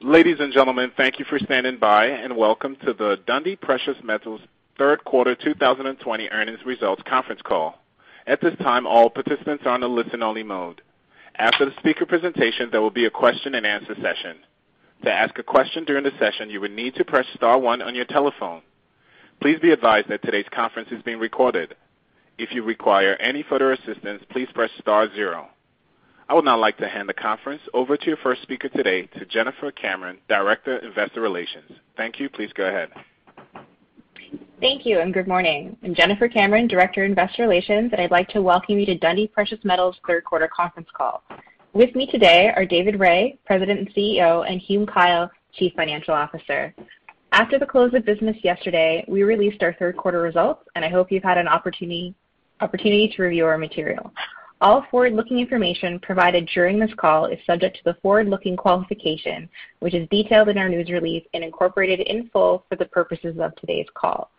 Ladies and gentlemen, thank you for standing by and welcome to the Dundee Precious Metals third quarter 2020 earnings results conference call. At this time, all participants are on a listen-only mode. After the speaker presentation, there will be a question-and-answer session. To ask a question during the session, you would need to press star one on your telephone. Please be advised that today's conference is being recorded. If you require any further assistance, please press star zero. I would now like to hand the conference over to your first speaker today, to Jennifer Cameron, Director, Investor Relations. Thank you. Please go ahead. Thank you, and good morning. I'm Jennifer Cameron, Director, Investor Relations, and I'd like to welcome you to Dundee Precious Metals' third quarter conference call. With me today are David Ray, President and CEO, and Hume Kyle, Chief Financial Officer. After the close of business yesterday, we released our third quarter results, and I hope you've had an opportunity to review our material. All forward-looking information provided during this call is subject to the forward-looking qualification, which is detailed in our news release and incorporated in full for the purposes of today's call.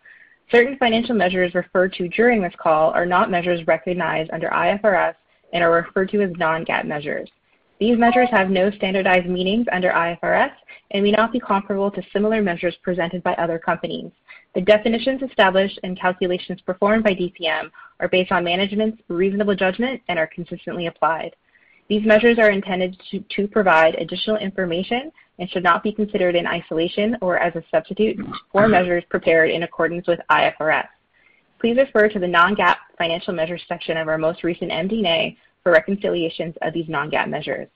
Certain financial measures referred to during this call are not measures recognized under IFRS and are referred to as non-GAAP measures. These measures have no standardized meanings under IFRS and may not be comparable to similar measures presented by other companies. The definitions established and calculations performed by DPM are based on management's reasonable judgment and are consistently applied. These measures are intended to provide additional information and should not be considered in isolation or as a substitute for measures prepared in accordance with IFRS. Please refer to the non-GAAP financial measures section of our most recent MD&A for reconciliations of these non-GAAP measures.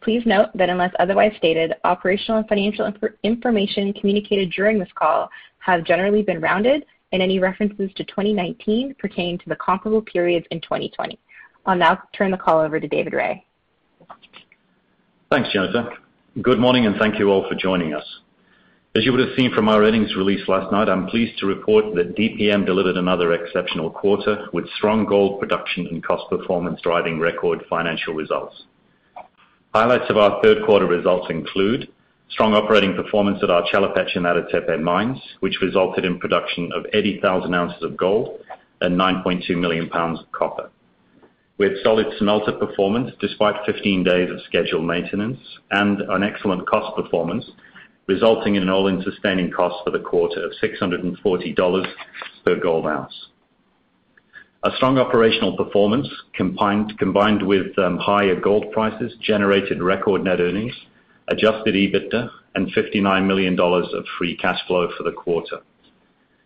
Please note that unless otherwise stated, operational and financial information communicated during this call have generally been rounded, and any references to 2019 pertain to the comparable periods in 2020. I'll now turn the call over to David Ray. Thanks, Jennifer. Good morning, and thank you all for joining us. As you would have seen from our earnings release last night, I'm pleased to report that DPM delivered another exceptional quarter with strong gold production and cost performance driving record financial results. Highlights of our third quarter results include strong operating performance at our Chelopech and Ada Tepe mines, which resulted in production of 80,000 ounces of gold and 9.2 million pounds of copper. We had solid smelter performance despite 15 days of scheduled maintenance and an excellent cost performance, resulting in an all-in sustaining cost for the quarter of $640 per gold ounce. A strong operational performance combined with higher gold prices generated record net earnings, adjusted EBITDA, and $59 million of free cash flow for the quarter.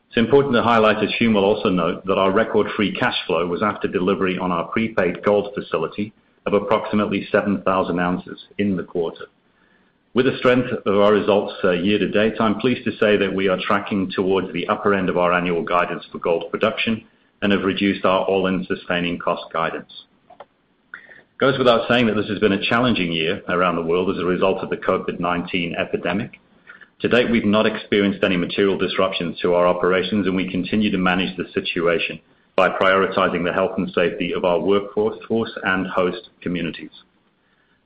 It's important to highlight, as Hume will also note, that our record free cash flow was after delivery on our prepaid gold facility of approximately 7,000 ounces in the quarter. With the strength of our results year-to-date, I'm pleased to say that we are tracking towards the upper end of our annual guidance for gold production and have reduced our all-in sustaining cost guidance. It goes without saying that this has been a challenging year around the world as a result of the COVID-19 epidemic. To date, we've not experienced any material disruptions to our operations, and we continue to manage the situation by prioritizing the health and safety of our workforce and host communities.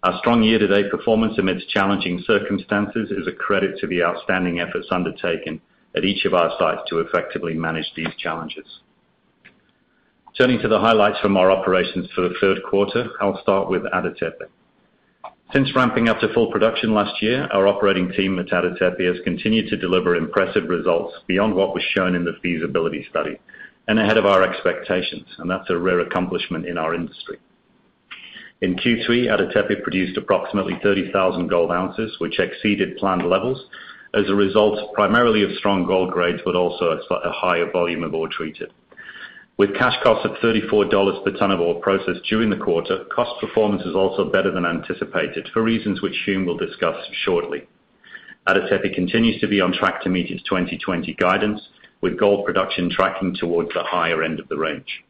Our strong year-to-date performance amidst challenging circumstances is a credit to the outstanding efforts undertaken at each of our sites to effectively manage these challenges. Turning to the highlights from our operations for the third quarter, I'll start with Ada Tepe. Since ramping up to full production last year, our operating team at Ada Tepe has continued to deliver impressive results beyond what was shown in the feasibility study and ahead of our expectations, and that's a rare accomplishment in our industry. In Q3, Ada Tepe produced approximately 30,000 gold ounces, which exceeded planned levels as a result primarily of strong gold grades, but also a higher volume of ore treated. With cash costs of $34 per ton of ore processed during the quarter, cost performance is also better than anticipated for reasons which Hume will discuss shortly. Ada Tepe continues to be on track to meet its 2020 guidance, with gold production tracking towards the higher end of the range.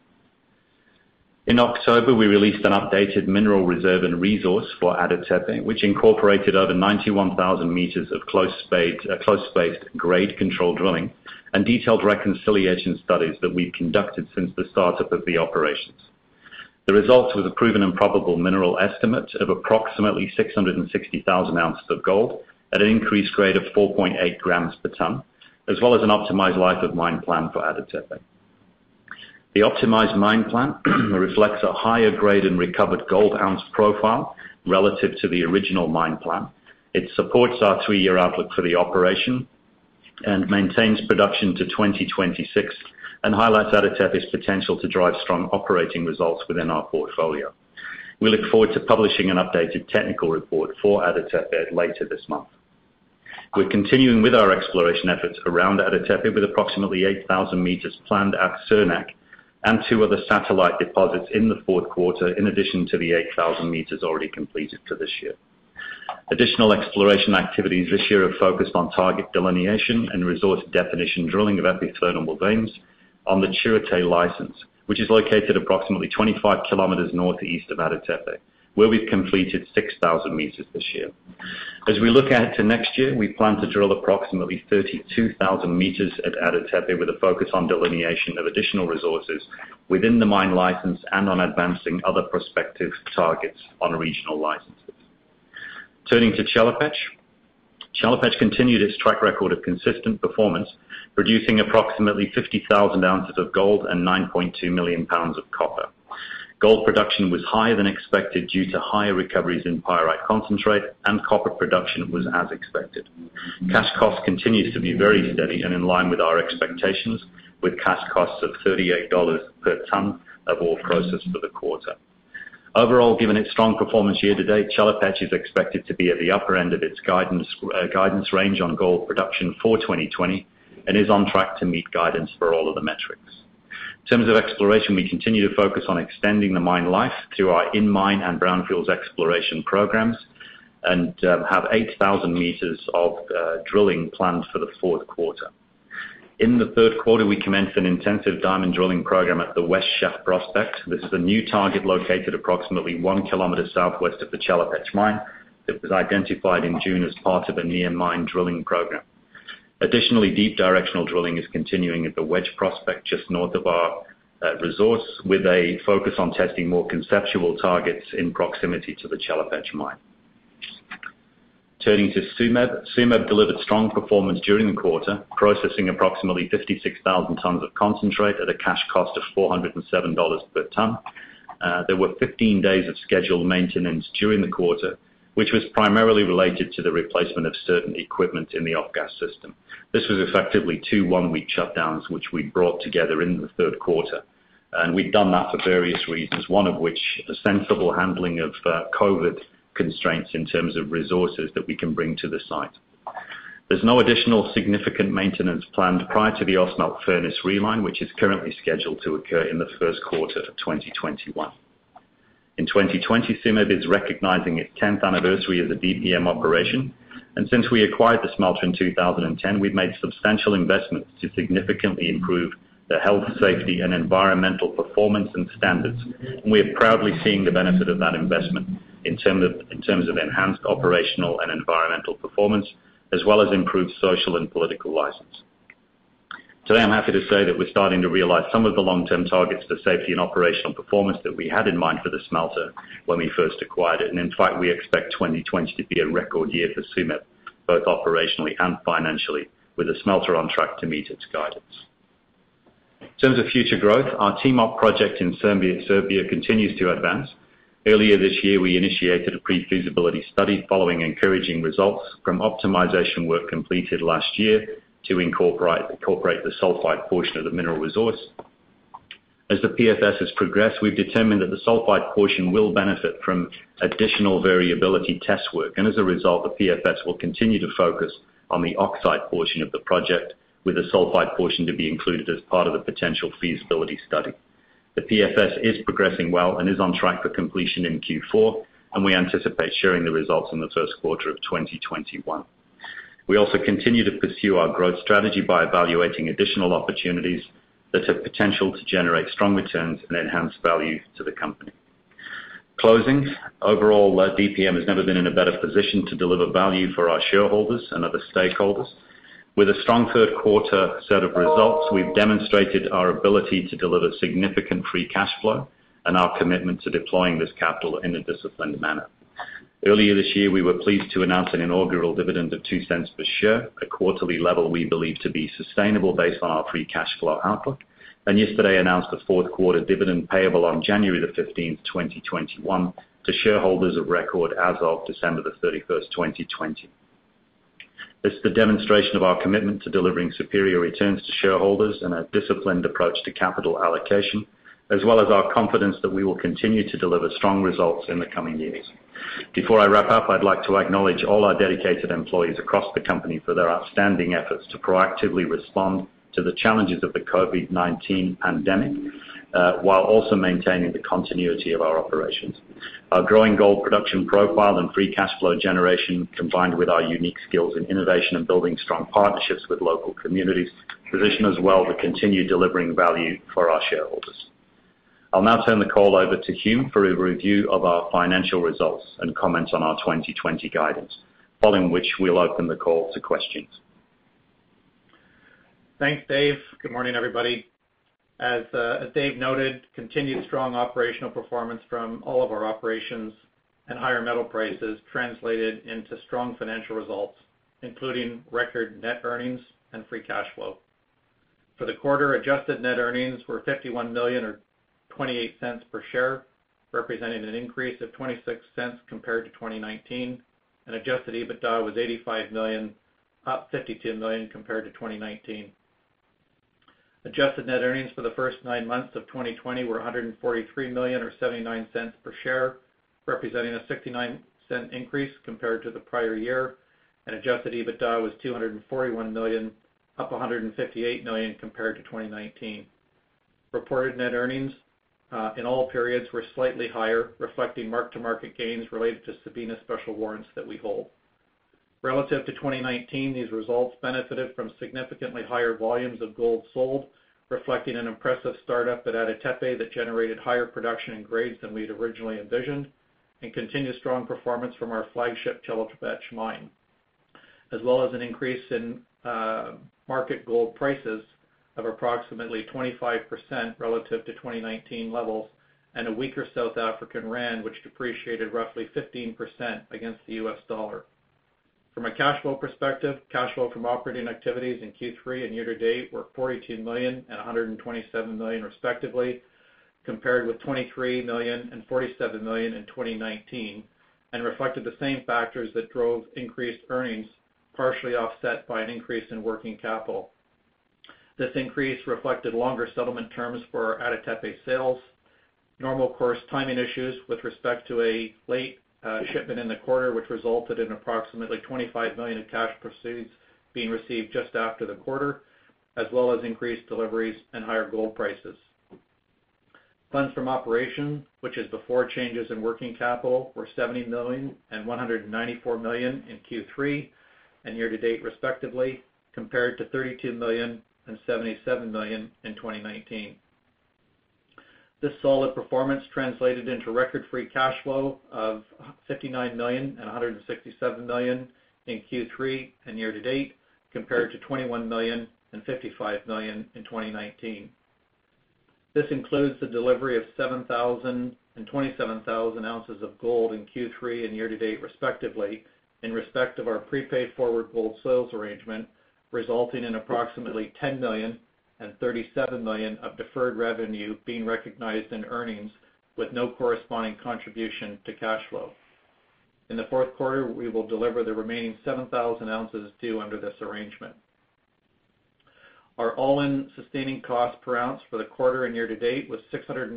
In October, we released an updated mineral reserve and resource for Ada Tepe, which incorporated over 91,000 meters of close-spaced grade control drilling and detailed reconciliation studies that we've conducted since the startup of the operations. The results was a proven and probable mineral estimate of approximately 660,000 ounces of gold at an increased grade of 4.8 grams per ton, as well as an optimized life of mine plan for Ada Tepe. The optimized mine plan reflects a higher grade and recovered gold ounce profile relative to the original mine plan. It supports our 3-year outlook for the operation and maintains production to 2026 and highlights Ada Tepe's potential to drive strong operating results within our portfolio. We look forward to publishing an updated technical report for Ada Tepe later this month. We're continuing with our exploration efforts around Ada Tepe with approximately 8,000 meters planned at CERNAC and 2 other satellite deposits in the fourth quarter, in addition to the 8,000 meters already completed for this year. Additional exploration activities this year have focused on target delineation and resource definition drilling of epithermal veins on the Chirite license, which is located approximately 25 kilometers northeast of Ada Tepe, where we've completed 6,000 meters this year. As we look ahead to next year, we plan to drill approximately 32,000 meters at Ada Tepe with a focus on delineation of additional resources within the mine license and on advancing other prospective targets on regional licenses. Turning to Chelopech. Chelopech continued its track record of consistent performance, producing approximately 50,000 ounces of gold and 9.2 million pounds of copper. Gold production was higher than expected due to higher recoveries in pyrite concentrate, and copper production was as expected. Cash cost continues to be very steady and in line with our expectations, with cash costs of $38 per ton of ore processed for the quarter. Overall, given its strong performance year-to-date, Chelopech is expected to be at the upper end of its guidance range on gold production for 2020 and is on track to meet guidance for all of the metrics. In terms of exploration, we continue to focus on extending the mine life through our in-mine and brownfields exploration programs and have 8,000 meters of drilling planned for the fourth quarter. In the third quarter, we commenced an intensive diamond drilling program at the West Shaft Prospect. This is a new target located approximately 1 kilometer southwest of the Chelopech mine that was identified in June as part of a near-mine drilling program. Additionally, deep directional drilling is continuing at the Wedge Prospect just north of our resource, with a focus on testing more conceptual targets in proximity to the Chelopech mine. Turning to Tsumeb, Tsumeb delivered strong performance during the quarter, processing approximately 56,000 tons of concentrate at a cash cost of $407 per ton. There were 15 days of scheduled maintenance during the quarter, which was primarily related to the replacement of certain equipment in the off-gas system. This was effectively 2 one-week shutdowns, which we brought together in the third quarter. And we've done that for various reasons, one of which the sensible handling of COVID constraints in terms of resources that we can bring to the site. There's no additional significant maintenance planned prior to the Osmalt furnace reline, which is currently scheduled to occur in the first quarter of 2021. In 2020, Tsumeb is recognizing its 10th anniversary as a DPM operation, and since we acquired the smelter in 2010, we've made substantial investments to significantly improve the health, safety, and environmental performance and standards, and we are proudly seeing the benefit of that investment in terms of enhanced operational and environmental performance, as well as improved social and political license. Today, I'm happy to say that we're starting to realize some of the long-term targets for safety and operational performance that we had in mind for the smelter when we first acquired it. And in fact, we expect 2020 to be a record year for Tsumeb, both operationally and financially, with the smelter on track to meet its guidance. In terms of future growth, our TMOP project in Serbia continues to advance. Earlier this year, we initiated a pre-feasibility study following encouraging results from optimization work completed last year to incorporate the sulfide portion of the mineral resource. As the PFS has progressed, we've determined that the sulfide portion will benefit from additional variability test work, and as a result, the PFS will continue to focus on the oxide portion of the project, with the sulfide portion to be included as part of the potential feasibility study. The PFS is progressing well and is on track for completion in Q4, and we anticipate sharing the results in the first quarter of 2021. We also continue to pursue our growth strategy by evaluating additional opportunities that have potential to generate strong returns and enhance value to the company. Closing, overall, DPM has never been in a better position to deliver value for our shareholders and other stakeholders. With a strong third quarter set of results, we've demonstrated our ability to deliver significant free cash flow and our commitment to deploying this capital in a disciplined manner. Earlier this year, we were pleased to announce an inaugural dividend of 2 cents per share, a quarterly level we believe to be sustainable based on our free cash flow outlook, and yesterday announced the fourth quarter dividend payable on January the 15th, 2021 to shareholders of record as of December the 31st, 2020. It's the demonstration of our commitment to delivering superior returns to shareholders and a disciplined approach to capital allocation, as well as our confidence that we will continue to deliver strong results in the coming years. Before I wrap up, I'd like to acknowledge all our dedicated employees across the company for their outstanding efforts to proactively respond to the challenges of the COVID-19 pandemic, while also maintaining the continuity of our operations. Our growing gold production profile and free cash flow generation, combined with our unique skills in innovation and building strong partnerships with local communities, position us well to continue delivering value for our shareholders. I'll now turn the call over to Hume for a review of our financial results and comments on our 2020 guidance, following which we'll open the call to questions. Thanks, Dave. Good morning, everybody. As Dave noted, continued strong operational performance from all of our operations and higher metal prices translated into strong financial results, including record net earnings and free cash flow. For the quarter, adjusted net earnings were $51 million or 28 cents per share, representing an increase of 26 cents compared to 2019, and adjusted EBITDA was $85 million, up $52 million compared to 2019. Adjusted net earnings for the first 9 months of 2020 were $143 million or 79 cents per share, representing a 69 cent increase compared to the prior year, and adjusted EBITDA was $241 million, up $158 million compared to 2019. Reported net earnings in all periods were slightly higher, reflecting mark-to-market gains related to Sabina special warrants that we hold. Relative to 2019, these results benefited from significantly higher volumes of gold sold, reflecting an impressive startup at Ada Tepe that generated higher production and grades than we'd originally envisioned, and continued strong performance from our flagship Chelopech mine, as well as an increase in market gold prices of approximately 25% relative to 2019 levels, and a weaker South African rand, which depreciated roughly 15% against the US dollar. From a cash flow perspective, cash flow from operating activities in Q3 and year-to-date were $42 million and $127 million respectively, compared with $23 million and $47 million in 2019, and reflected the same factors that drove increased earnings, partially offset by an increase in working capital. This increase reflected longer settlement terms for our Ada Tepe sales, normal course timing issues with respect to a late shipment in the quarter, which resulted in approximately $25 million of cash proceeds being received just after the quarter, as well as increased deliveries and higher gold prices. Funds from operation, which is before changes in working capital, were $70 million and $194 million in Q3 and year-to-date respectively, compared to $32 million and $77 million in 2019. This solid performance translated into record free cash flow of $59 million and $167 million in Q3 and year-to-date, compared to $21 million and $55 million in 2019. This includes the delivery of 7,000 and 27,000 ounces of gold in Q3 and year-to-date respectively, in respect of our prepaid forward gold sales arrangement, resulting in approximately $10 million and $37 million of deferred revenue being recognized in earnings with no corresponding contribution to cash flow. In the fourth quarter, we will deliver the remaining 7,000 ounces due under this arrangement. Our all-in sustaining cost per ounce for the quarter and year-to-date was $640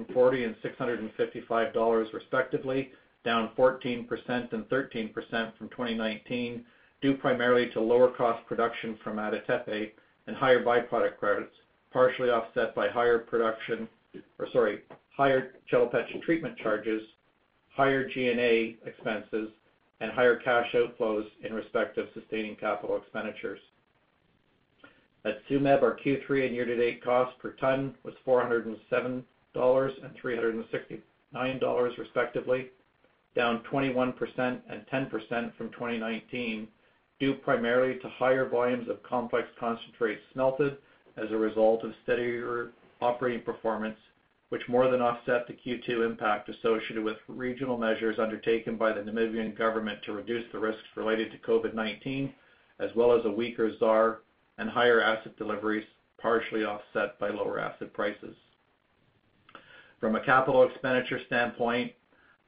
and $655 respectively, down 14% and 13% from 2019, due primarily to lower cost production from Ada Tepe and higher byproduct credits, partially offset by higher Chelopech treatment charges, higher G&A expenses, and higher cash outflows in respect of sustaining capital expenditures. At Tsumeb, our Q3 and year-to-date cost per ton was $407 and $369 respectively, down 21% and 10% from 2019, due primarily to higher volumes of complex concentrates smelted as a result of steadier operating performance, which more than offset the Q2 impact associated with regional measures undertaken by the Namibian government to reduce the risks related to COVID-19, as well as a weaker ZAR and higher asset deliveries, partially offset by lower asset prices. From a capital expenditure standpoint,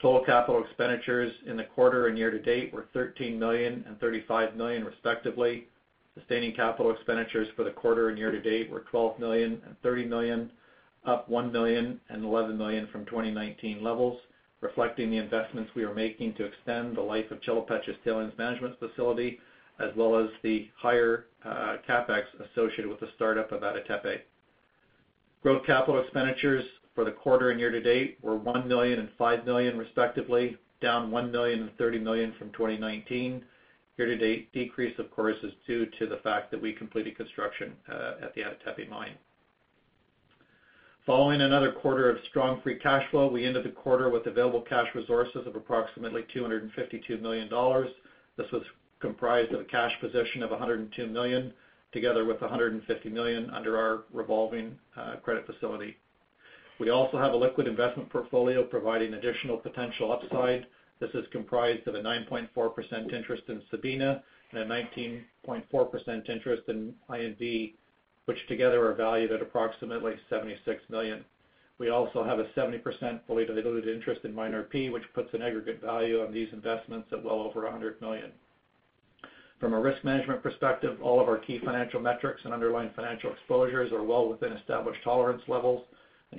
total capital expenditures in the quarter and year-to-date were $13 million and $35 million respectively. Sustaining capital expenditures for the quarter and year-to-date were $12 million and $30 million, up $1 million and $11 million from 2019 levels, reflecting the investments we are making to extend the life of Chelopech's tailings management facility, as well as the higher capex associated with the startup of Ada Tepe. Growth capital expenditures for the quarter and year-to-date were $1 million and $5 million respectively, down $1 million and $30 million from 2019. Year-to-date decrease, of course, is due to the fact that we completed construction at the Ada Tepe mine. Following another quarter of strong free cash flow, we ended the quarter with available cash resources of approximately $252 million. This was comprised of a cash position of $102 million, together with $150 million under our revolving credit facility. We also have a liquid investment portfolio providing additional potential upside. This is comprised of a 9.4% interest in Sabina and a 19.4% interest in INV, which together are valued at approximately $76 million. We also have a 70% fully diluted interest in Minor P, which puts an aggregate value on these investments at well over $100 million. From a risk management perspective, all of our key financial metrics and underlying financial exposures are well within established tolerance levels.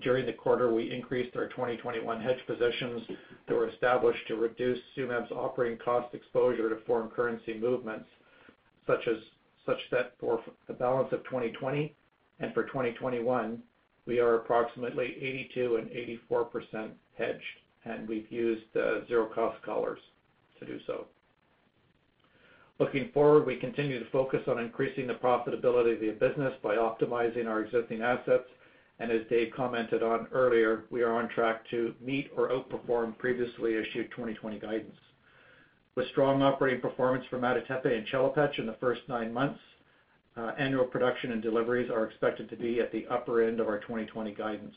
During the quarter, we increased our 2021 hedge positions that were established to reduce Tsumeb's operating cost exposure to foreign currency movements, such that for the balance of 2020 and for 2021, we are approximately 82 and 84% hedged, and we've used zero-cost collars to do so. Looking forward, we continue to focus on increasing the profitability of the business by optimizing our existing assets. And as Dave commented on earlier, we are on track to meet or outperform previously issued 2020 guidance. With strong operating performance from Ada Tepe and Chelopech in the first 9 months, annual production and deliveries are expected to be at the upper end of our 2020 guidance.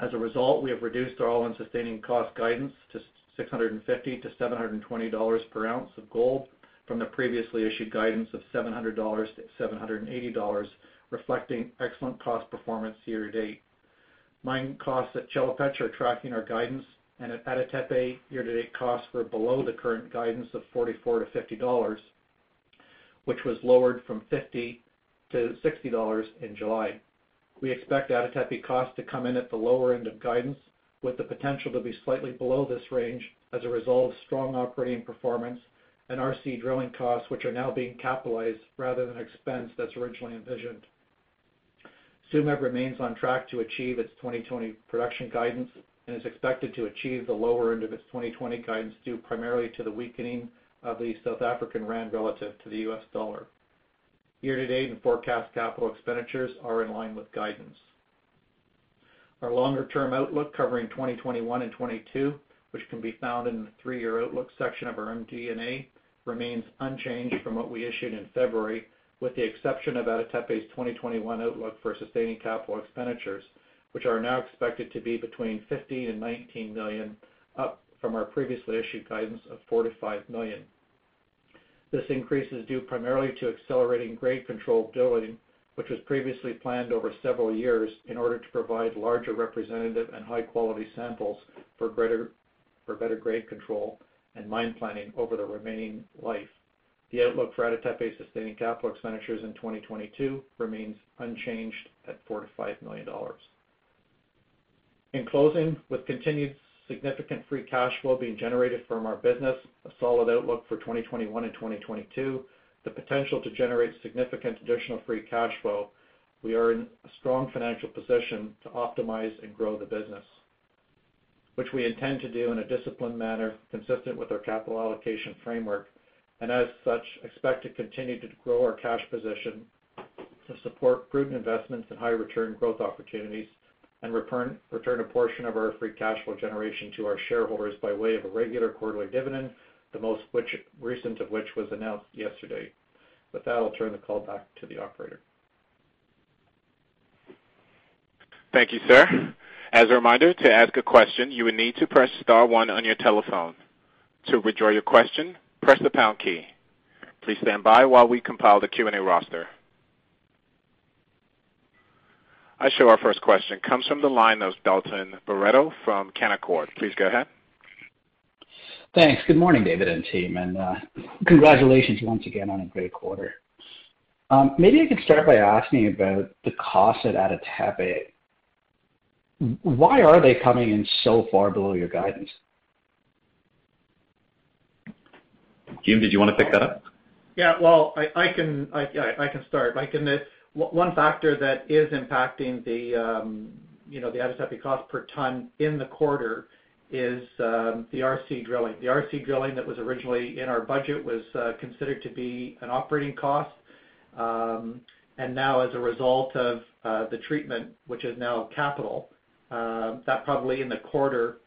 As a result, we have reduced our all-in sustaining cost guidance to $650 to $720 per ounce of gold from the previously issued guidance of $700 to $780, reflecting excellent cost performance year-to-date. Mine costs at Chelopech are tracking our guidance, and at Ada Tepe, year-to-date costs were below the current guidance of $44 to $50, which was lowered from $50 to $60 in July. We expect Ada Tepe costs to come in at the lower end of guidance, with the potential to be slightly below this range as a result of strong operating performance and RC drilling costs, which are now being capitalized rather than expensed as originally envisioned. Tsumeb remains on track to achieve its 2020 production guidance and is expected to achieve the lower end of its 2020 guidance due primarily to the weakening of the South African rand relative to the US dollar. Year-to-date and forecast capital expenditures are in line with guidance. Our longer-term outlook covering 2021 and 2022, which can be found in the three-year outlook section of our MD&A, remains unchanged from what we issued in February, with the exception of Ada Tepe's 2021 outlook for sustaining capital expenditures, which are now expected to be between $15 and $19 million, up from our previously issued guidance of $4 to $5 million. This increase is due primarily to accelerating grade control drilling, which was previously planned over several years in order to provide larger representative and high-quality samples for better grade control and mine planning over the remaining life. The outlook for Ada Tepe sustaining capital expenditures in 2022 remains unchanged at $4 to $5 million. In closing, with continued significant free cash flow being generated from our business, a solid outlook for 2021 and 2022, the potential to generate significant additional free cash flow, we are in a strong financial position to optimize and grow the business, which we intend to do in a disciplined manner consistent with our capital allocation framework, and as such, expect to continue to grow our cash position to support prudent investments in high return growth opportunities and return a portion of our free cash flow generation to our shareholders by way of a regular quarterly dividend, the most recent of which was announced yesterday. With that, I'll turn the call back to the operator. Thank you, sir. As a reminder, to ask a question, you would need to press star one on your telephone. To withdraw your question, press the pound key. Please stand by while we compile the Q&A roster. I show our first question comes from the line of Belton Barreto from Canaccord. Please go ahead. Thanks. Good morning, David and team, and congratulations once again on a great quarter. Maybe I could start by asking about the costs at Ada Tepe. Why are they coming in so far below your guidance? Hume, did you want to pick that up? Yeah, well, I can start. One factor that is impacting the Ada Tepe cost per ton in the quarter is the RC drilling. The RC drilling that was originally in our budget was considered to be an operating cost, and now as a result of the treatment, which is now capital, that probably in the quarter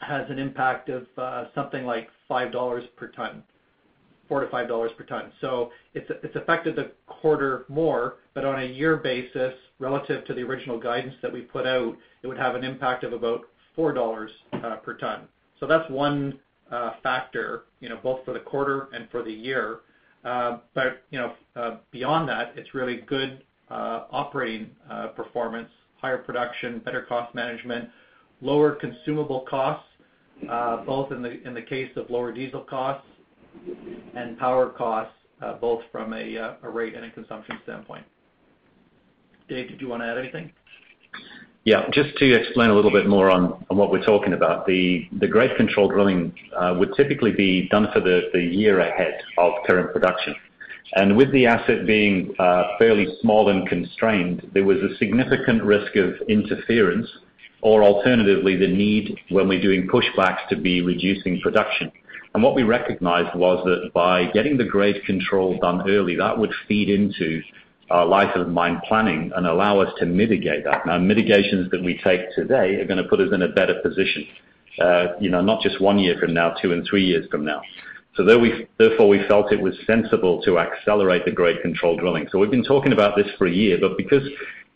has an impact of something like $4 to $5 per ton. So it's affected the quarter more, but on a year basis, relative to the original guidance that we put out, it would have an impact of about $4 per ton. So that's one factor, both for the quarter and for the year. But beyond that, it's really good operating performance, higher production, better cost management, lower consumable costs, both in the case of lower diesel costs and power costs, both from a rate and a consumption standpoint. Dave, did you want to add anything? Yeah, just to explain a little bit more on what we're talking about, the grade control drilling would typically be done for the year ahead of current production. And with the asset being fairly small and constrained, there was a significant risk of interference, or alternatively the need when we're doing pushbacks to be reducing production. And what we recognized was that by getting the grade control done early, that would feed into our life of mine planning and allow us to mitigate that. Now, mitigations that we take today are going to put us in a better position, not just 1 year from now, 2 and 3 years from now. So therefore we felt it was sensible to accelerate the grade control drilling. So we've been talking about this for a year, but because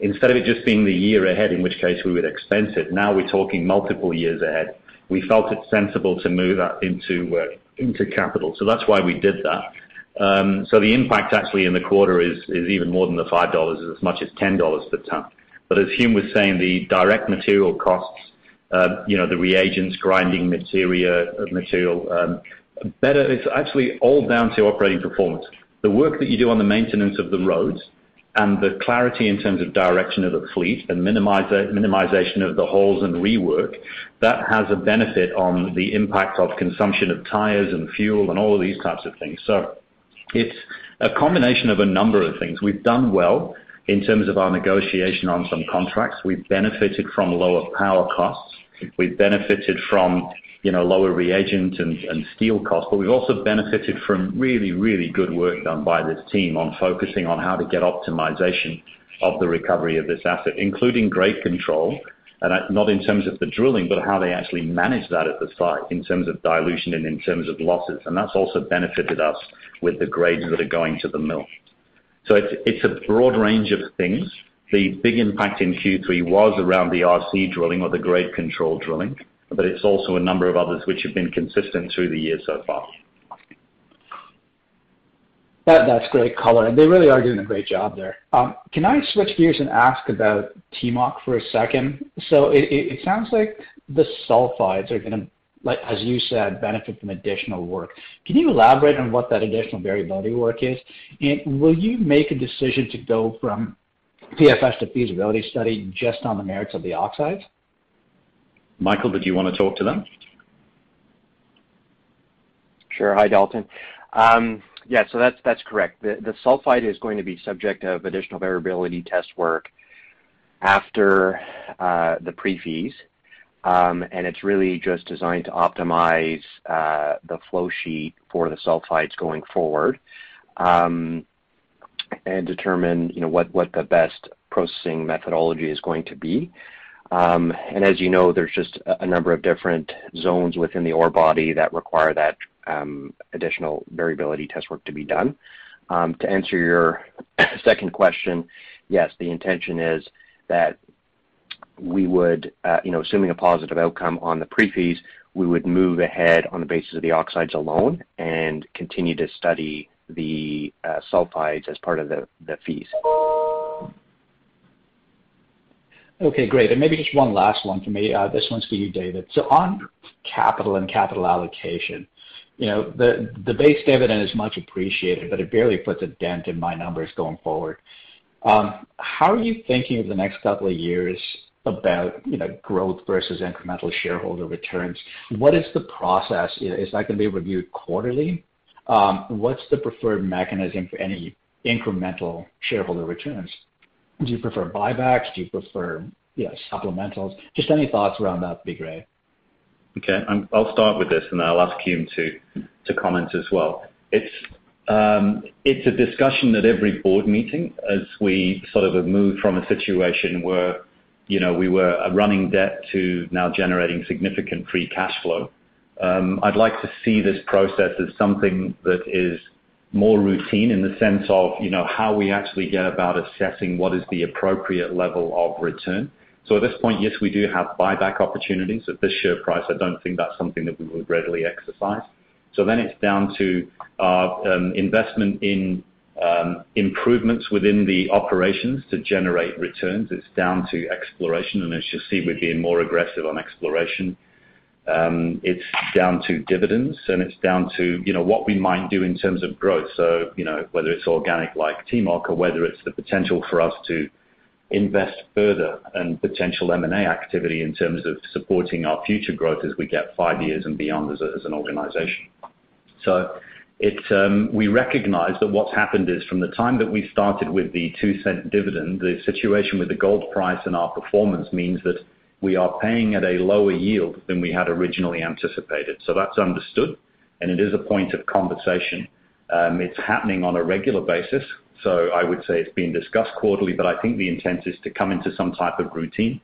instead of it just being the year ahead, in which case we would expense it, now we're talking multiple years ahead. We felt it sensible to move that into capital. So that's why we did that. So the impact actually in the quarter is even more than the $5, as much as $10 per ton. But as Hume was saying, the direct material costs, the reagents, grinding material, better. It's actually all down to operating performance. The work that you do on the maintenance of the roads and the clarity in terms of direction of the fleet and minimization of the holes and rework, that has a benefit on the impact of consumption of tires and fuel and all of these types of things. So it's a combination of a number of things. We've done well in terms of our negotiation on some contracts. We've benefited from lower power costs. We've benefited from lower reagent and steel costs, but we've also benefited from really, really good work done by this team on focusing on how to get optimization of the recovery of this asset, including grade control, and not in terms of the drilling, but how they actually manage that at the site in terms of dilution and in terms of losses. And that's also benefited us with the grades that are going to the mill. So it's a broad range of things. The big impact in Q3 was around the RC drilling or the grade control drilling, but it's also a number of others which have been consistent through the year so far. That's great color, and they really are doing a great job there. Can I switch gears and ask about TMOP for a second? So it sounds like the sulfides are going to, like as you said, benefit from additional work. Can you elaborate on what that additional variability work is? And will you make a decision to go from PFS to feasibility study just on the merits of the oxides? Michael, did you want to talk to them? Sure. Hi, Dalton. Yeah, so that's correct. The sulfide is going to be subject of additional variability test work after the pre-feas, and it's really just designed to optimize the flow sheet for the sulfides going forward. and determine, you know, what the best processing methodology is going to be. And as you know, there's just a number of different zones within the ore body that require that additional variability test work to be done. To answer your second question, yes, the intention is that we would, you know, assuming a positive outcome on the pre-feas, we would move ahead on the basis of the oxides alone and continue to study the sulfides as part of the fees. Okay, great. And maybe just one last one for me. This one's for you, David. So on capital and capital allocation, you know, the base dividend is much appreciated, but it barely puts a dent in my numbers going forward. How are you thinking of the next couple of years about, you know, growth versus incremental shareholder returns? What is the process? Is that going to be reviewed quarterly? What's the preferred mechanism for any incremental shareholder returns? Do you prefer buybacks? Do you prefer, you know, supplementals? Just any thoughts around that would be great. Okay, I'll start with this, and I'll ask Hume to comment as well. It's a discussion at every board meeting as we sort of have moved from a situation where, you know, we were running debt to now generating significant free cash flow. I'd like to see this process as something that is more routine in the sense of, you know, how we actually get about assessing what is the appropriate level of return. So at this point, yes, we do have buyback opportunities. At this share price, I don't think that's something that we would readily exercise. So then it's down to investment in improvements within the operations to generate returns. It's down to exploration, and as you'll see, we're being more aggressive on exploration. It's down to dividends, and it's down to, you know, what we might do in terms of growth. So, you know, whether it's organic like TMOC or whether it's the potential for us to invest further and potential M&A activity in terms of supporting our future growth as we get 5 years and beyond as an organization. So we recognize that what's happened is from the time that we started with the 2-cent dividend, the situation with the gold price and our performance means that we are paying at a lower yield than we had originally anticipated. So that's understood, and it is a point of conversation. It's happening on a regular basis. So I would say it's being discussed quarterly, but I think the intent is to come into some type of routine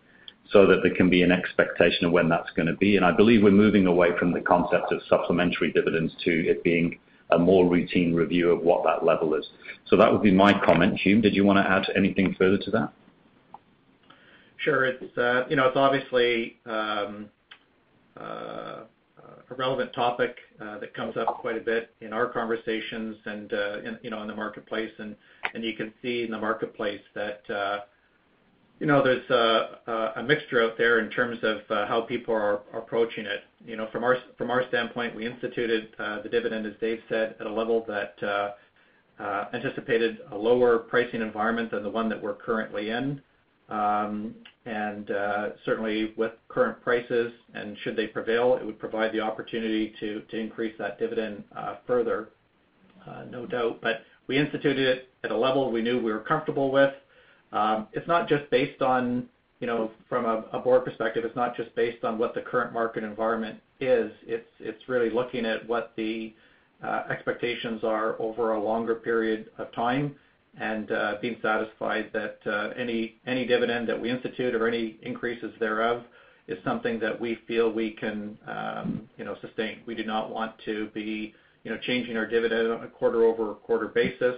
so that there can be an expectation of when that's going to be. And I believe we're moving away from the concept of supplementary dividends to it being a more routine review of what that level is. So that would be my comment. Hume, did you want to add anything further to that? Sure. It's, you know, it's obviously a relevant topic that comes up quite a bit in our conversations and, you know, in the marketplace. And you can see in the marketplace that, you know, there's a mixture out there in terms of how people are approaching it. You know, from our standpoint, we instituted the dividend, as Dave said, at a level that anticipated a lower pricing environment than the one that we're currently in. Certainly with current prices, and should they prevail, it would provide the opportunity to increase that dividend further, no doubt. But we instituted it at a level we knew we were comfortable with. It's not just based on, you know, from a board perspective, it's not just based on what the current market environment is. It's really looking at what the expectations are over a longer period of time, and being satisfied that any dividend that we institute or any increases thereof is something that we feel we can, you know, sustain. We do not want to be, you know, changing our dividend on a quarter-over-quarter basis.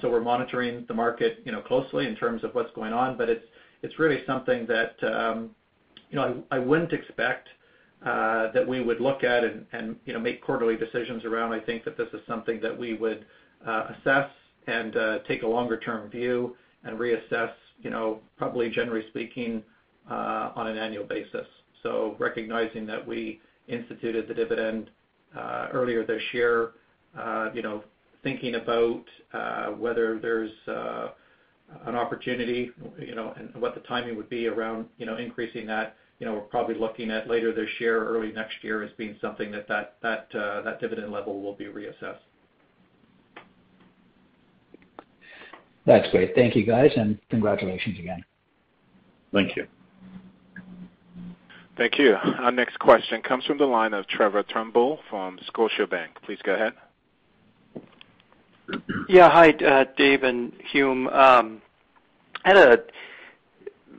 So we're monitoring the market, you know, closely in terms of what's going on. But it's really something that, you know, I wouldn't expect that we would look at and you know, make quarterly decisions around. I think that this is something that we would assess and take a longer-term view and reassess, you know, probably generally speaking on an annual basis. So recognizing that we instituted the dividend earlier this year, you know, thinking about whether there's an opportunity, you know, and what the timing would be around, you know, increasing that, you know, we're probably looking at later this year or early next year as being something that dividend level will be reassessed. That's great. Thank you, guys, and congratulations again. Thank you. Thank you. Our next question comes from the line of Trevor Turnbull from Scotiabank. Please go ahead. Yeah, hi, Dave and Hume. I had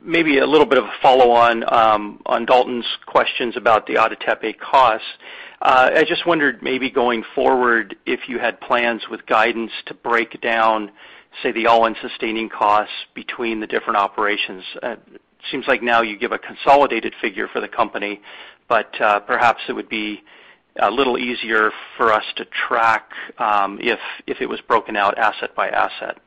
maybe a little bit of a follow-on on Dalton's questions about the Ada Tepe costs. I just wondered maybe going forward if you had plans with guidance to break down, say, the all-in sustaining costs between the different operations. It seems like now you give a consolidated figure for the company, but perhaps it would be a little easier for us to track if it was broken out asset by asset.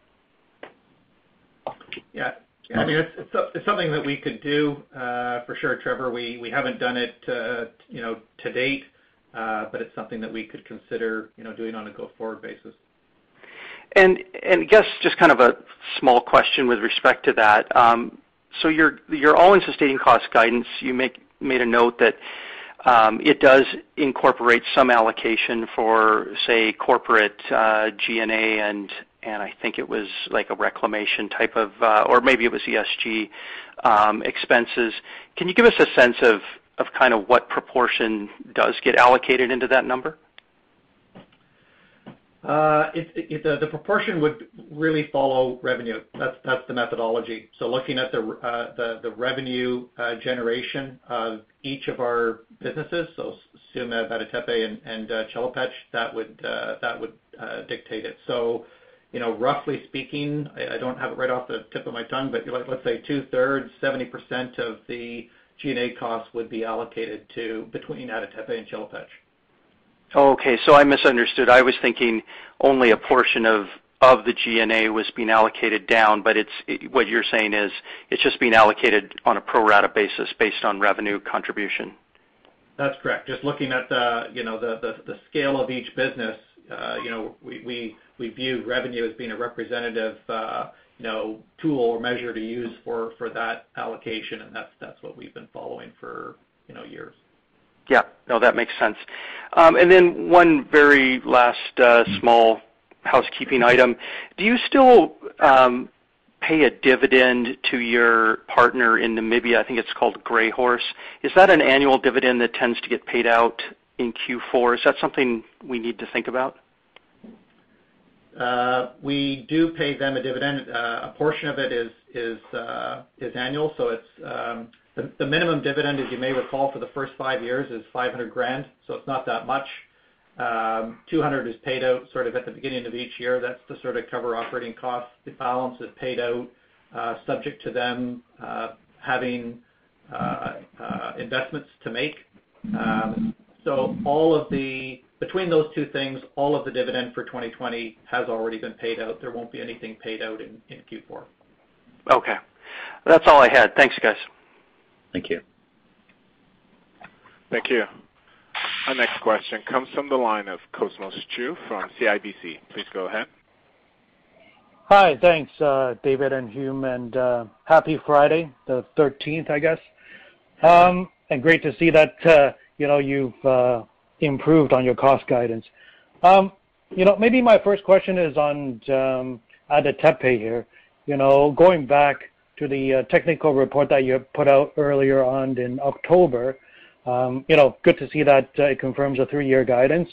Yeah, I mean, it's something that we could do for sure, Trevor. We haven't done it, to date, but it's something that we could consider, doing on a go-forward basis. And I guess just kind of a small question with respect to that. So your all-in sustaining cost guidance, you made a note that it does incorporate some allocation for, say, corporate G&A and I think it was like a reclamation type of, or maybe it was ESG expenses. Can you give us a sense of kind of what proportion does get allocated into that number? The proportion would really follow revenue. That's the methodology. So looking at the revenue generation of each of our businesses, so Tsumeb, Ada Tepe, and Chelopech, that would dictate it. So, roughly speaking, I don't have it right off the tip of my tongue, but let's say 2/3, 70% of the G&A costs would be allocated to between Ada Tepe and Chelopech. Okay, so I misunderstood. I was thinking only a portion of the G&A was being allocated down, but what you're saying is it's just being allocated on a pro rata basis based on revenue contribution. That's correct. Just looking at the scale of each business, we view revenue as being a representative tool or measure to use for that allocation, and that's what we've been following for years. Yeah, no, that makes sense. And then one very last small housekeeping item. Do you still pay a dividend to your partner in Namibia? I think it's called Grey Horse. Is that an annual dividend that tends to get paid out in Q4? Is that something we need to think about? We do pay them a dividend. A portion of it is annual, so it's the minimum dividend, as you may recall, for the first 5 years is $500,000, so it's not that much. $200 is paid out sort of at the beginning of each year. That's to sort of cover operating costs. The balance is paid out subject to them having investments to make. So between those two things, all of the dividend for 2020 has already been paid out. There won't be anything paid out in Q4. Okay. That's all I had. Thanks, guys. Thank you. Thank you. Our next question comes from the line of Cosmos Chu from CIBC. Please go ahead. Hi, thanks, David and Hume, and happy Friday, the 13th, I guess. And great to see that, you've improved on your cost guidance. Maybe my first question is on Ada Tepe here. Going back to the technical report that you put out earlier on in October. Good to see that it confirms a 3-year guidance.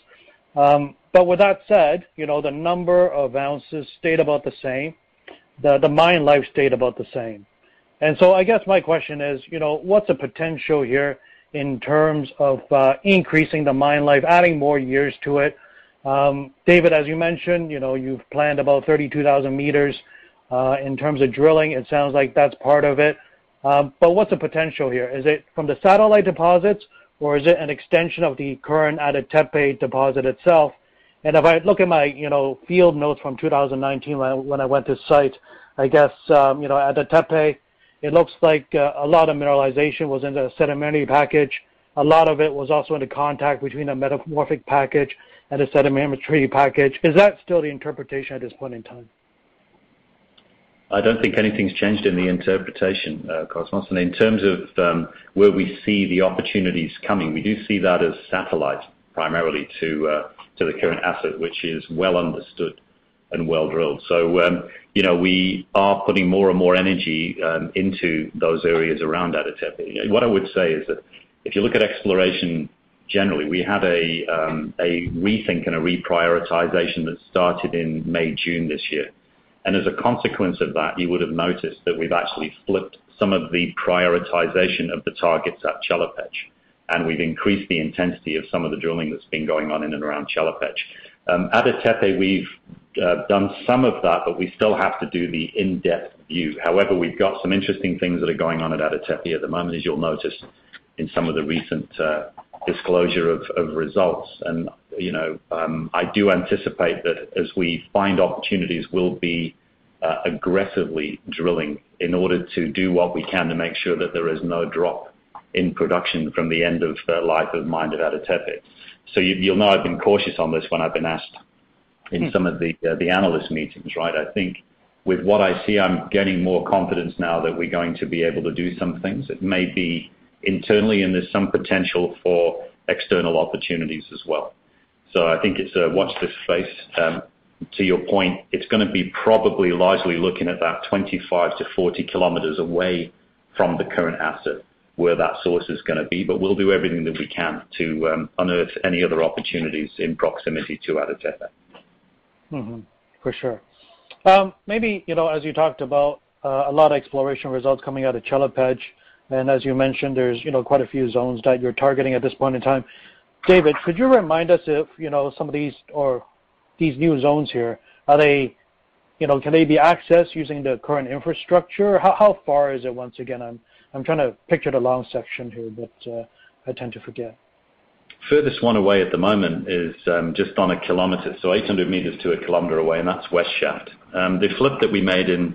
But with that said, the number of ounces stayed about the same. The mine life stayed about the same. And so I guess my question is, what's the potential here in terms of increasing the mine life, adding more years to it? David, as you mentioned, you've planned about 32,000 meters in terms of drilling. It sounds like that's part of it. But what's the potential here? Is it from the satellite deposits, or is it an extension of the current Ada Tepe deposit itself? And if I look at my, field notes from 2019 when I went to site, I guess, Ada Tepe, it looks like a lot of mineralization was in the sedimentary package. A lot of it was also in the contact between the metamorphic package and the sedimentary package. Is that still the interpretation at this point in time? I don't think anything's changed in the interpretation, Cosmos. And in terms of where we see the opportunities coming, we do see that as satellites primarily to the current asset, which is well understood and well drilled. So, we are putting more and more energy into those areas around Ada Tepe. What I would say is that if you look at exploration generally. We had a rethink and a reprioritization that started in May, June this year. And as a consequence of that, you would have noticed that we've actually flipped some of the prioritization of the targets at Chelopech. And we've increased the intensity of some of the drilling that's been going on in and around Chelopech. Ada Tepe, we've done some of that, but we still have to do the in-depth view. However, we've got some interesting things that are going on at Ada Tepe at the moment, as you'll notice in some of the recent disclosure of results. And, you know, I do anticipate that as we find opportunities, we'll be aggressively drilling in order to do what we can to make sure that there is no drop in production from the end of the life of mine at Ada Tepe. So you'll know I've been cautious on this when I've been asked in some of the analyst meetings, right? I think with what I see, I'm getting more confidence now that we're going to be able to do some things. It may be internally, and there's some potential for external opportunities as well. So I think it's a watch this space. To your point, it's going to be probably largely looking at that 25 to 40 kilometers away from the current asset where that source is going to be, but we'll do everything that we can to unearth any other opportunities in proximity to Ada Tepe. Mm-hmm, for sure. Maybe, you know, as you talked about, a lot of exploration results coming out of Chelopech, and as you mentioned, there's, you know, quite a few zones that you're targeting at this point in time. David, could you remind us if, you know, some of these, or these new zones here, are they, you know, can they be accessed using the current infrastructure? How far is it? Once again, I'm trying to picture the long section here, but I tend to forget. Furthest one away at the moment is just on a kilometer, so 800 meters to a kilometer away, and that's West Shaft. The flip that we made in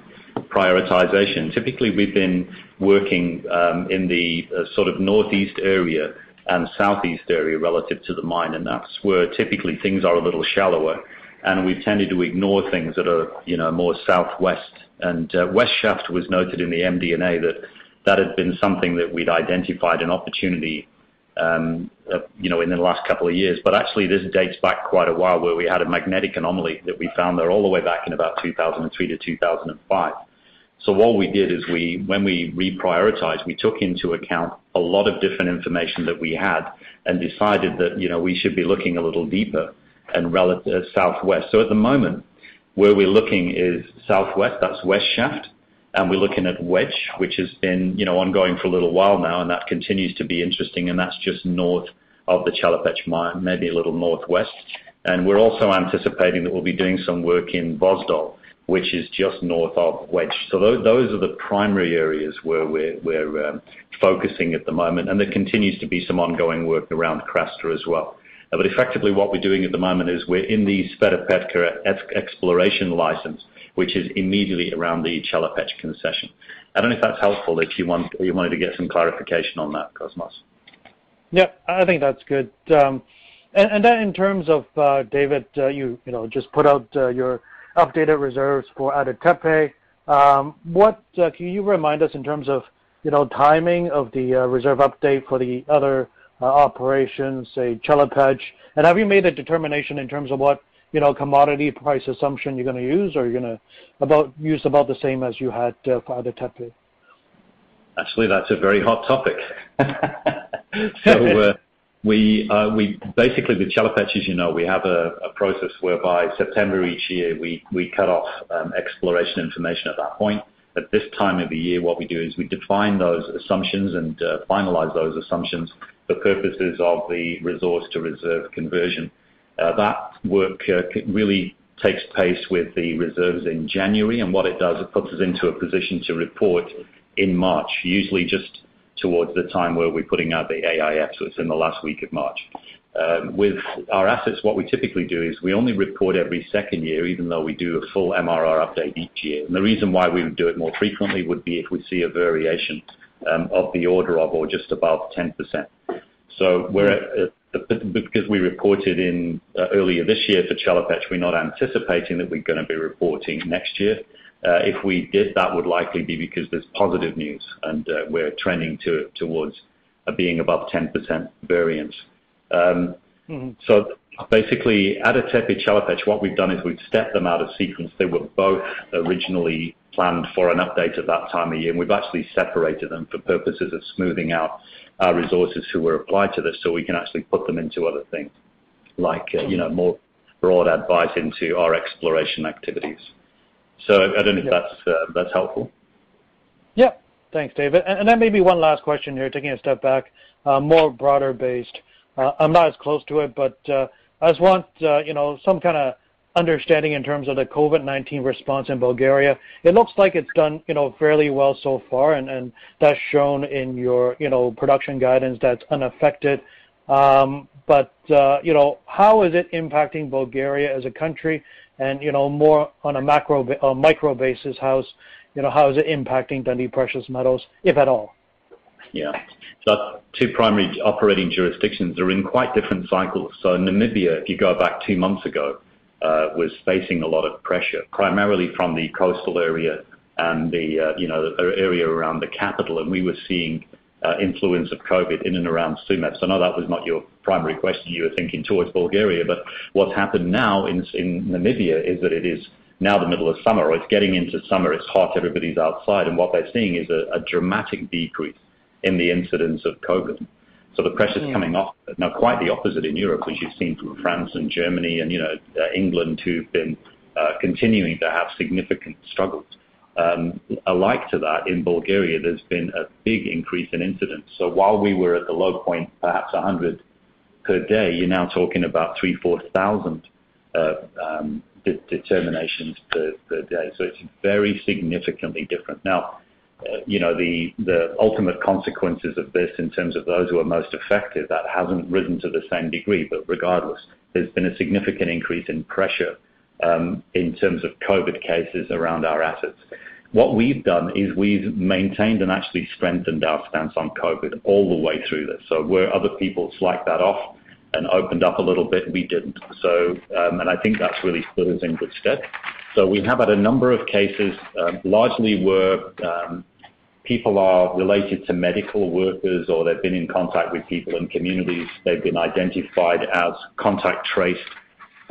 prioritization, typically we've been working in the sort of northeast area and southeast area relative to the mine, and that's where typically things are a little shallower, and we've tended to ignore things that are, you know, more southwest. And West Shaft was noted in the MD&A that had been something that we'd identified an opportunity, you know, in the last couple of years. But actually, this dates back quite a while, where we had a magnetic anomaly that we found there all the way back in about 2003 to 2005. So what we did is when we reprioritized, we took into account a lot of different information that we had and decided that, you know, we should be looking a little deeper and relative southwest. So at the moment, where we're looking is southwest, that's West Shaft. And we're looking at Wedge, which has been, you know, ongoing for a little while now, and that continues to be interesting. And that's just north of the Chelopech mine, maybe a little northwest. And we're also anticipating that we'll be doing some work in Vozdol, which is just north of Wedge. So those are the primary areas where we're focusing at the moment. And there continues to be some ongoing work around Krasta as well. But effectively, what we're doing at the moment is we're in the Svetopetka exploration license, which is immediately around the Chelopech concession. I don't know if that's helpful, if you wanted to get some clarification on that, Cosmos. Yeah, I think that's good. And then in terms of, David, you know, just put out your updated reserves for Ada Tepe. What can you remind us in terms of, you know, timing of the reserve update for the other operations, say Chelopech? And have you made a determination in terms of what, you know, commodity price assumption you're going to use, or you're going to use about the same as you had for Ada Tepe? Actually, that's a very hot topic. So we basically, with Chelopech, as you know, we have a process whereby September each year we cut off exploration information at that point. At this time of the year, what we do is we define those assumptions and finalize those assumptions for purposes of the resource to reserve conversion. That work really takes pace with the reserves in January, and what it does, it puts us into a position to report in March, usually just towards the time where we're putting out the AIF, so it's in the last week of March. With our assets, what we typically do is we only report every second year, even though we do a full MRR update each year. And the reason why we would do it more frequently would be if we see a variation of the order of or just above 10%. So we're because we reported in earlier this year for Chelopech, we're not anticipating that we're going to be reporting next year. If we did, that would likely be because there's positive news, and we're trending towards being above 10% variance. So basically, Ada Tepe, Chelopech, what we've done is we've stepped them out of sequence. They were both originally planned for an update at that time of year, and we've actually separated them for purposes of smoothing out resources who were applied to this, so we can actually put them into other things, like more broad advice into our exploration activities. So I don't know if that's helpful. Yeah, thanks, David. And then maybe one last question here, taking a step back, more broader based. I'm not as close to it, but I just want some kind of understanding in terms of the COVID-19 response in Bulgaria. It looks like it's done, fairly well so far, and that's shown in your, production guidance that's unaffected. How is it impacting Bulgaria as a country, and more on a micro basis? How is it impacting Dundee Precious Metals, if at all? Yeah, so our two primary operating jurisdictions are in quite different cycles. So Namibia, if you go back 2 months ago, was facing a lot of pressure, primarily from the coastal area and the area around the capital, and we were seeing influence of COVID in and around Tsumeb. So no, that was not your primary question. You were thinking towards Bulgaria, but what's happened now in Namibia is that it is now the middle of summer, or it's getting into summer. It's hot, everybody's outside, and what they're seeing is a dramatic decrease in the incidence of COVID. So the pressure's coming off. Now, quite the opposite in Europe, as you've seen from France and Germany and England, who've been continuing to have significant struggles. Alike to that, in Bulgaria, there's been a big increase in incidents. So while we were at the low point, perhaps 100 per day, you're now talking about 3,000 to 4,000 determinations per day. So it's very significantly different. Now, the ultimate consequences of this in terms of those who are most affected, that hasn't risen to the same degree, but regardless, there's been a significant increase in pressure in terms of COVID cases around our assets. What we've done is we've maintained and actually strengthened our stance on COVID all the way through this. So where other people slacked that off and opened up a little bit, we didn't. So, and I think that's really stood us in good stead. So we have had a number of cases, largely were people are related to medical workers, or they've been in contact with people in communities. They've been identified as contact traced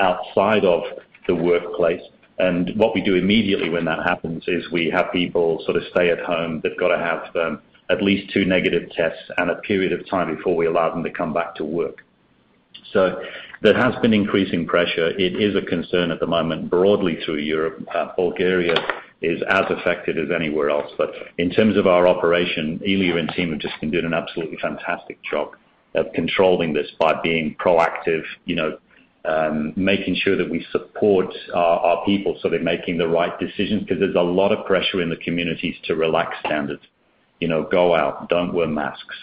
outside of the workplace. And what we do immediately when that happens is we have people sort of stay at home. They've got to have at least 2 negative tests and a period of time before we allow them to come back to work. So there has been increasing pressure. It is a concern at the moment broadly through Europe. Bulgaria is as affected as anywhere else. But in terms of our operation, Elia and team have just been doing an absolutely fantastic job of controlling this by being proactive, making sure that we support our people so they're making the right decisions, because there's a lot of pressure in the communities to relax standards. Go out, don't wear masks,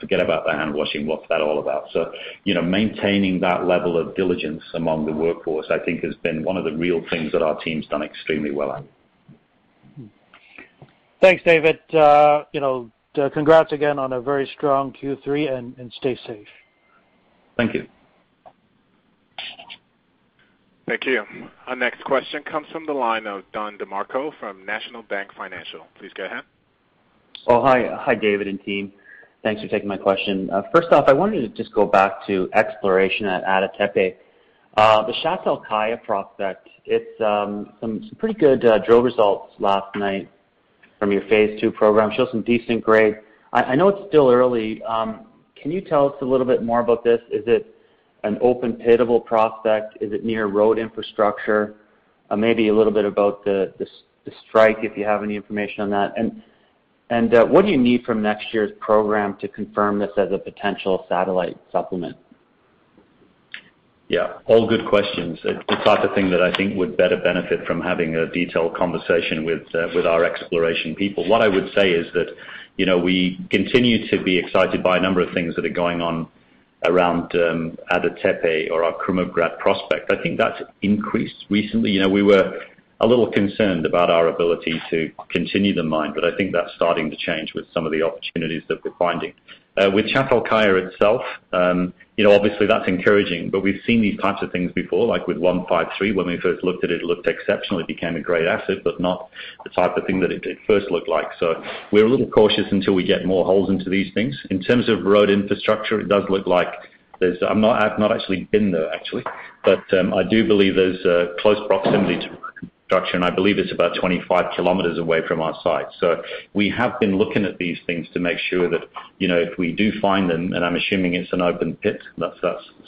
forget about the hand washing, what's that all about? So, maintaining that level of diligence among the workforce, I think, has been one of the real things that our team's done extremely well at. Thanks, David. Congrats again on a very strong Q3, and stay safe. Thank you. Thank you. Our next question comes from the line of Don DeMarco from National Bank Financial. Please go ahead. Oh, hi, David and team. Thanks for taking my question. First off, I wanted to just go back to exploration at Ada Tepe. The Chatal Kaya prospect, it's some pretty good drill results last night from your Phase 2 program. Shows some decent grade. I know it's still early. Can you tell us a little bit more about this? Is it an open pitable prospect? Is it near road infrastructure? Maybe a little bit about the strike, if you have any information on that. And what do you need from next year's program to confirm this as a potential satellite supplement? Yeah, all good questions. It's the type of thing that I think would better benefit from having a detailed conversation with our exploration people. What I would say is that, we continue to be excited by a number of things that are going on around Ada Tepe, or our Krumovgrad prospect. I think that's increased recently. We were a little concerned about our ability to continue the mine, but I think that's starting to change with some of the opportunities that we're finding. With Chatal Kaya itself, obviously that's encouraging, but we've seen these types of things before, like with 153. When we first looked at it, it looked exceptional. It became a great asset, but not the type of thing that it first looked like. So we're a little cautious until we get more holes into these things. In terms of road infrastructure, it does look like I've not actually been there, but I do believe there's close proximity to structure, and I believe it's about 25 kilometers away from our site. So we have been looking at these things to make sure that, you know, if we do find them, and I'm assuming it's an open pit, that's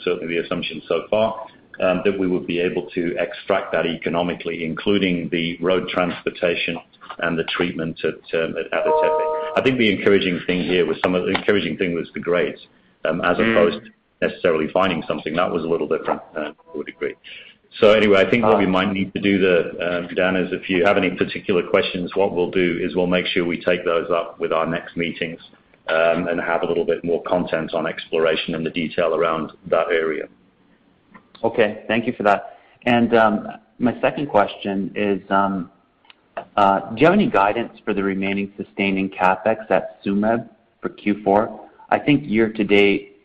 certainly the assumption so far, that we would be able to extract that economically, including the road transportation and the treatment at Ada Tepe. I think the encouraging thing here was the grades, as opposed to necessarily finding something. That was a little different, I would agree. So anyway, I think what we might need to do there, Dan, is if you have any particular questions, what we'll do is we'll make sure we take those up with our next meetings, and have a little bit more content on exploration and the detail around that area. Okay, thank you for that. And my second question is, do you have any guidance for the remaining sustaining CapEx at Tsumeb for Q4? I think year to date,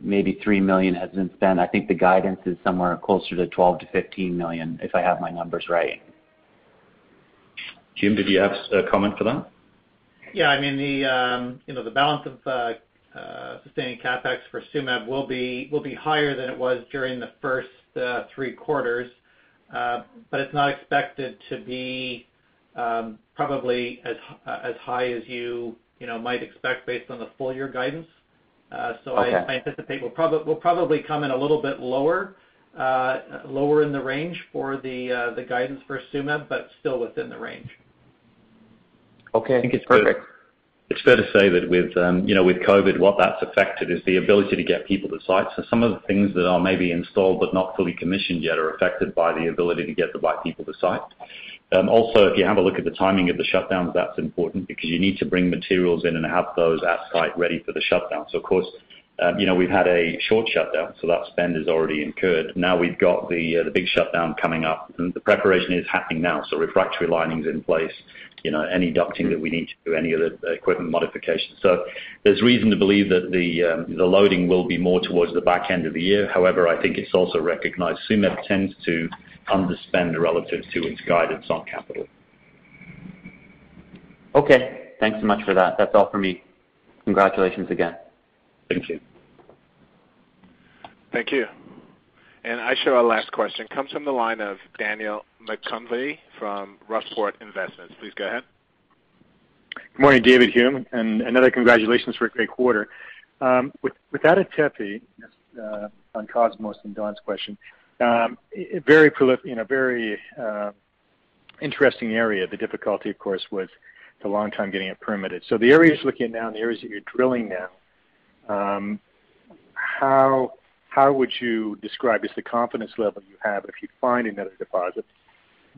maybe $3 million has been spent. I think the guidance is somewhere closer to 12 to 15 million, if I have my numbers right. Jim, did you have a comment for that? Yeah, I mean the balance of sustaining capex for Tsumeb will be higher than it was during the first 3 quarters, but it's not expected to be probably as high as you might expect based on the full year guidance. So okay. I anticipate we'll probably come in a little bit lower in the range for the guidance for Tsumeb, but still within the range. Okay, I think it's perfect. It's fair to say that with COVID, what that's affected is the ability to get people to site. So some of the things that are maybe installed but not fully commissioned yet are affected by the ability to get the right people to site. Also, if you have a look at the timing of the shutdowns, that's important because you need to bring materials in and have those at site ready for the shutdown. So, of course, we've had a short shutdown, so that spend is already incurred. Now we've got the big shutdown coming up, and the preparation is happening now. So refractory lining's in place, any ducting that we need to do, any other equipment modifications. So there's reason to believe that the loading will be more towards the back end of the year. However, I think it's also recognized Tsumeb tends to underspend relative to its guidance on capital. Okay, thanks so much for that. That's all for me. Congratulations again. Thank you. Thank you. And I show our last question comes from the line of Daniel McConvey from Rustport Investments. Please go ahead. Good morning, David Hume, and another congratulations for a great quarter. With Ada Tepe, on Cosmos and Don's question, very prolific, very interesting area. The difficulty, of course, was the long time getting it permitted. So the areas you're looking at now and the areas that you're drilling now, how would you describe the confidence level you have if you find another deposit?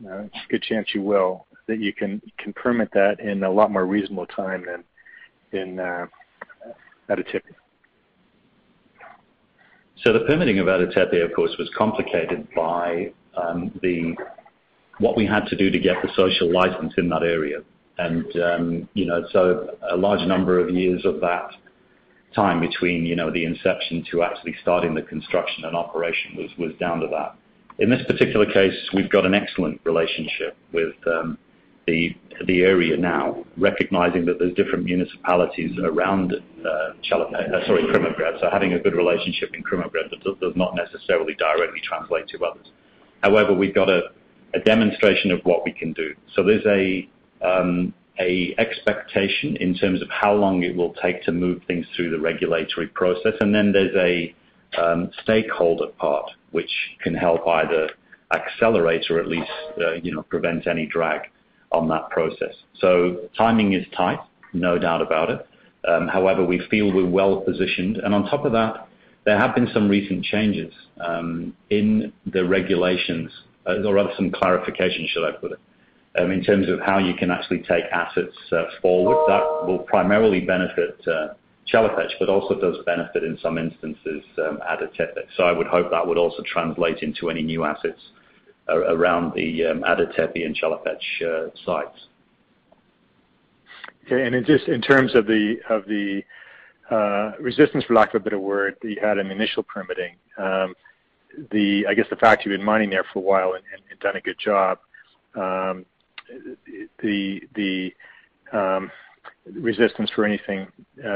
It's a good chance you will, that you can permit that in a lot more reasonable time than at a tip. So the permitting of Ada Tepe, of course, was complicated by what we had to do to get the social license in that area. And, so a large number of years of that time between, the inception to actually starting the construction and operation was down to that. In this particular case, we've got an excellent relationship with the area now, recognizing that there's different municipalities around Krumovgrad, so having a good relationship in Krumovgrad does not necessarily directly translate to others. However, we've got a demonstration of what we can do. So there's a expectation in terms of how long it will take to move things through the regulatory process, and then there's a stakeholder part which can help either accelerate or at least prevent any drag on that process. So timing is tight, no doubt about it. However, we feel we're well positioned, and on top of that, there have been some recent changes in the regulations, or rather some clarification, should I put it, in terms of how you can actually take assets forward. That will primarily benefit Chelopech, but also does benefit in some instances Ada Tepe. So I would hope that would also translate into any new assets around the Ada Tepe and Chelopech sites. Okay, and just in terms of the resistance, for lack of a better word, that you had in the initial permitting, the fact you've been mining there for a while and done a good job, the resistance for anything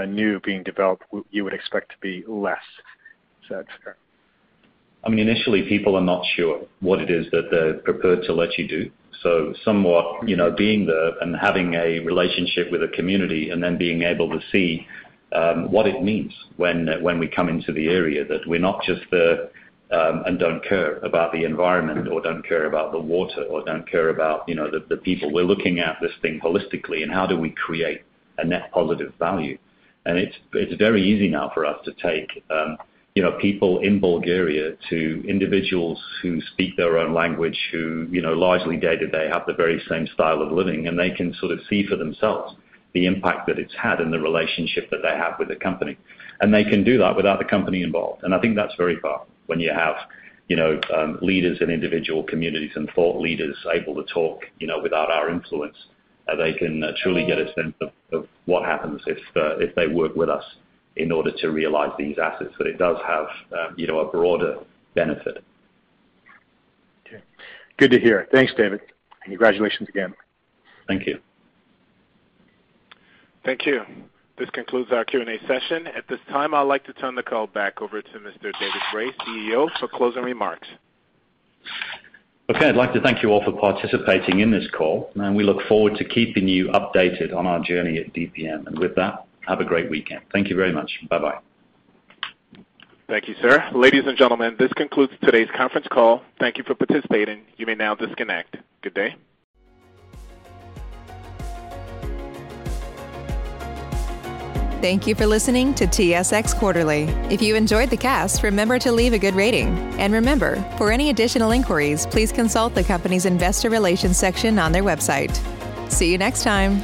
new being developed, you would expect to be less. Is that fair? I mean, initially people are not sure what it is that they're prepared to let you do. So somewhat, you know, being there and having a relationship with a community and then being able to see what it means when we come into the area, that we're not just there and don't care about the environment or don't care about the water or don't care about, you know, the people. We're looking at this thing holistically, and how do we create a net positive value? And it's very easy now for us to take you know, people in Bulgaria to individuals who speak their own language, who, you know, largely day to day have the very same style of living, and they can sort of see for themselves the impact that it's had and the relationship that they have with the company. And they can do that without the company involved. And I think that's very powerful when you have, you know, leaders in individual communities and thought leaders able to talk, you know, without our influence. They can truly get a sense of what happens if they work with us in order to realize these assets, but it does have, you know, a broader benefit. Okay. Good to hear. Thanks, David. And congratulations again. Thank you. Thank you. This concludes our Q&A session. At this time, I'd like to turn the call back over to Mr. David Ray, CEO, for closing remarks. Okay, I'd like to thank you all for participating in this call, and we look forward to keeping you updated on our journey at DPM. And with that, have a great weekend. Thank you very much. Bye-bye. Thank you, sir. Ladies and gentlemen, this concludes today's conference call. Thank you for participating. You may now disconnect. Good day. Thank you for listening to TSX Quarterly. If you enjoyed the cast, remember to leave a good rating. And remember, for any additional inquiries, please consult the company's investor relations section on their website. See you next time.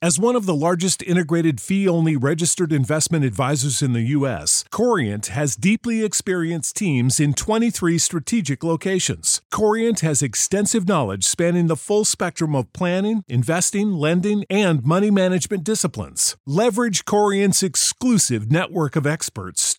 As one of the largest integrated fee-only registered investment advisors in the U.S., Corient has deeply experienced teams in 23 strategic locations. Corient has extensive knowledge spanning the full spectrum of planning, investing, lending, and money management disciplines. Leverage Corient's exclusive network of experts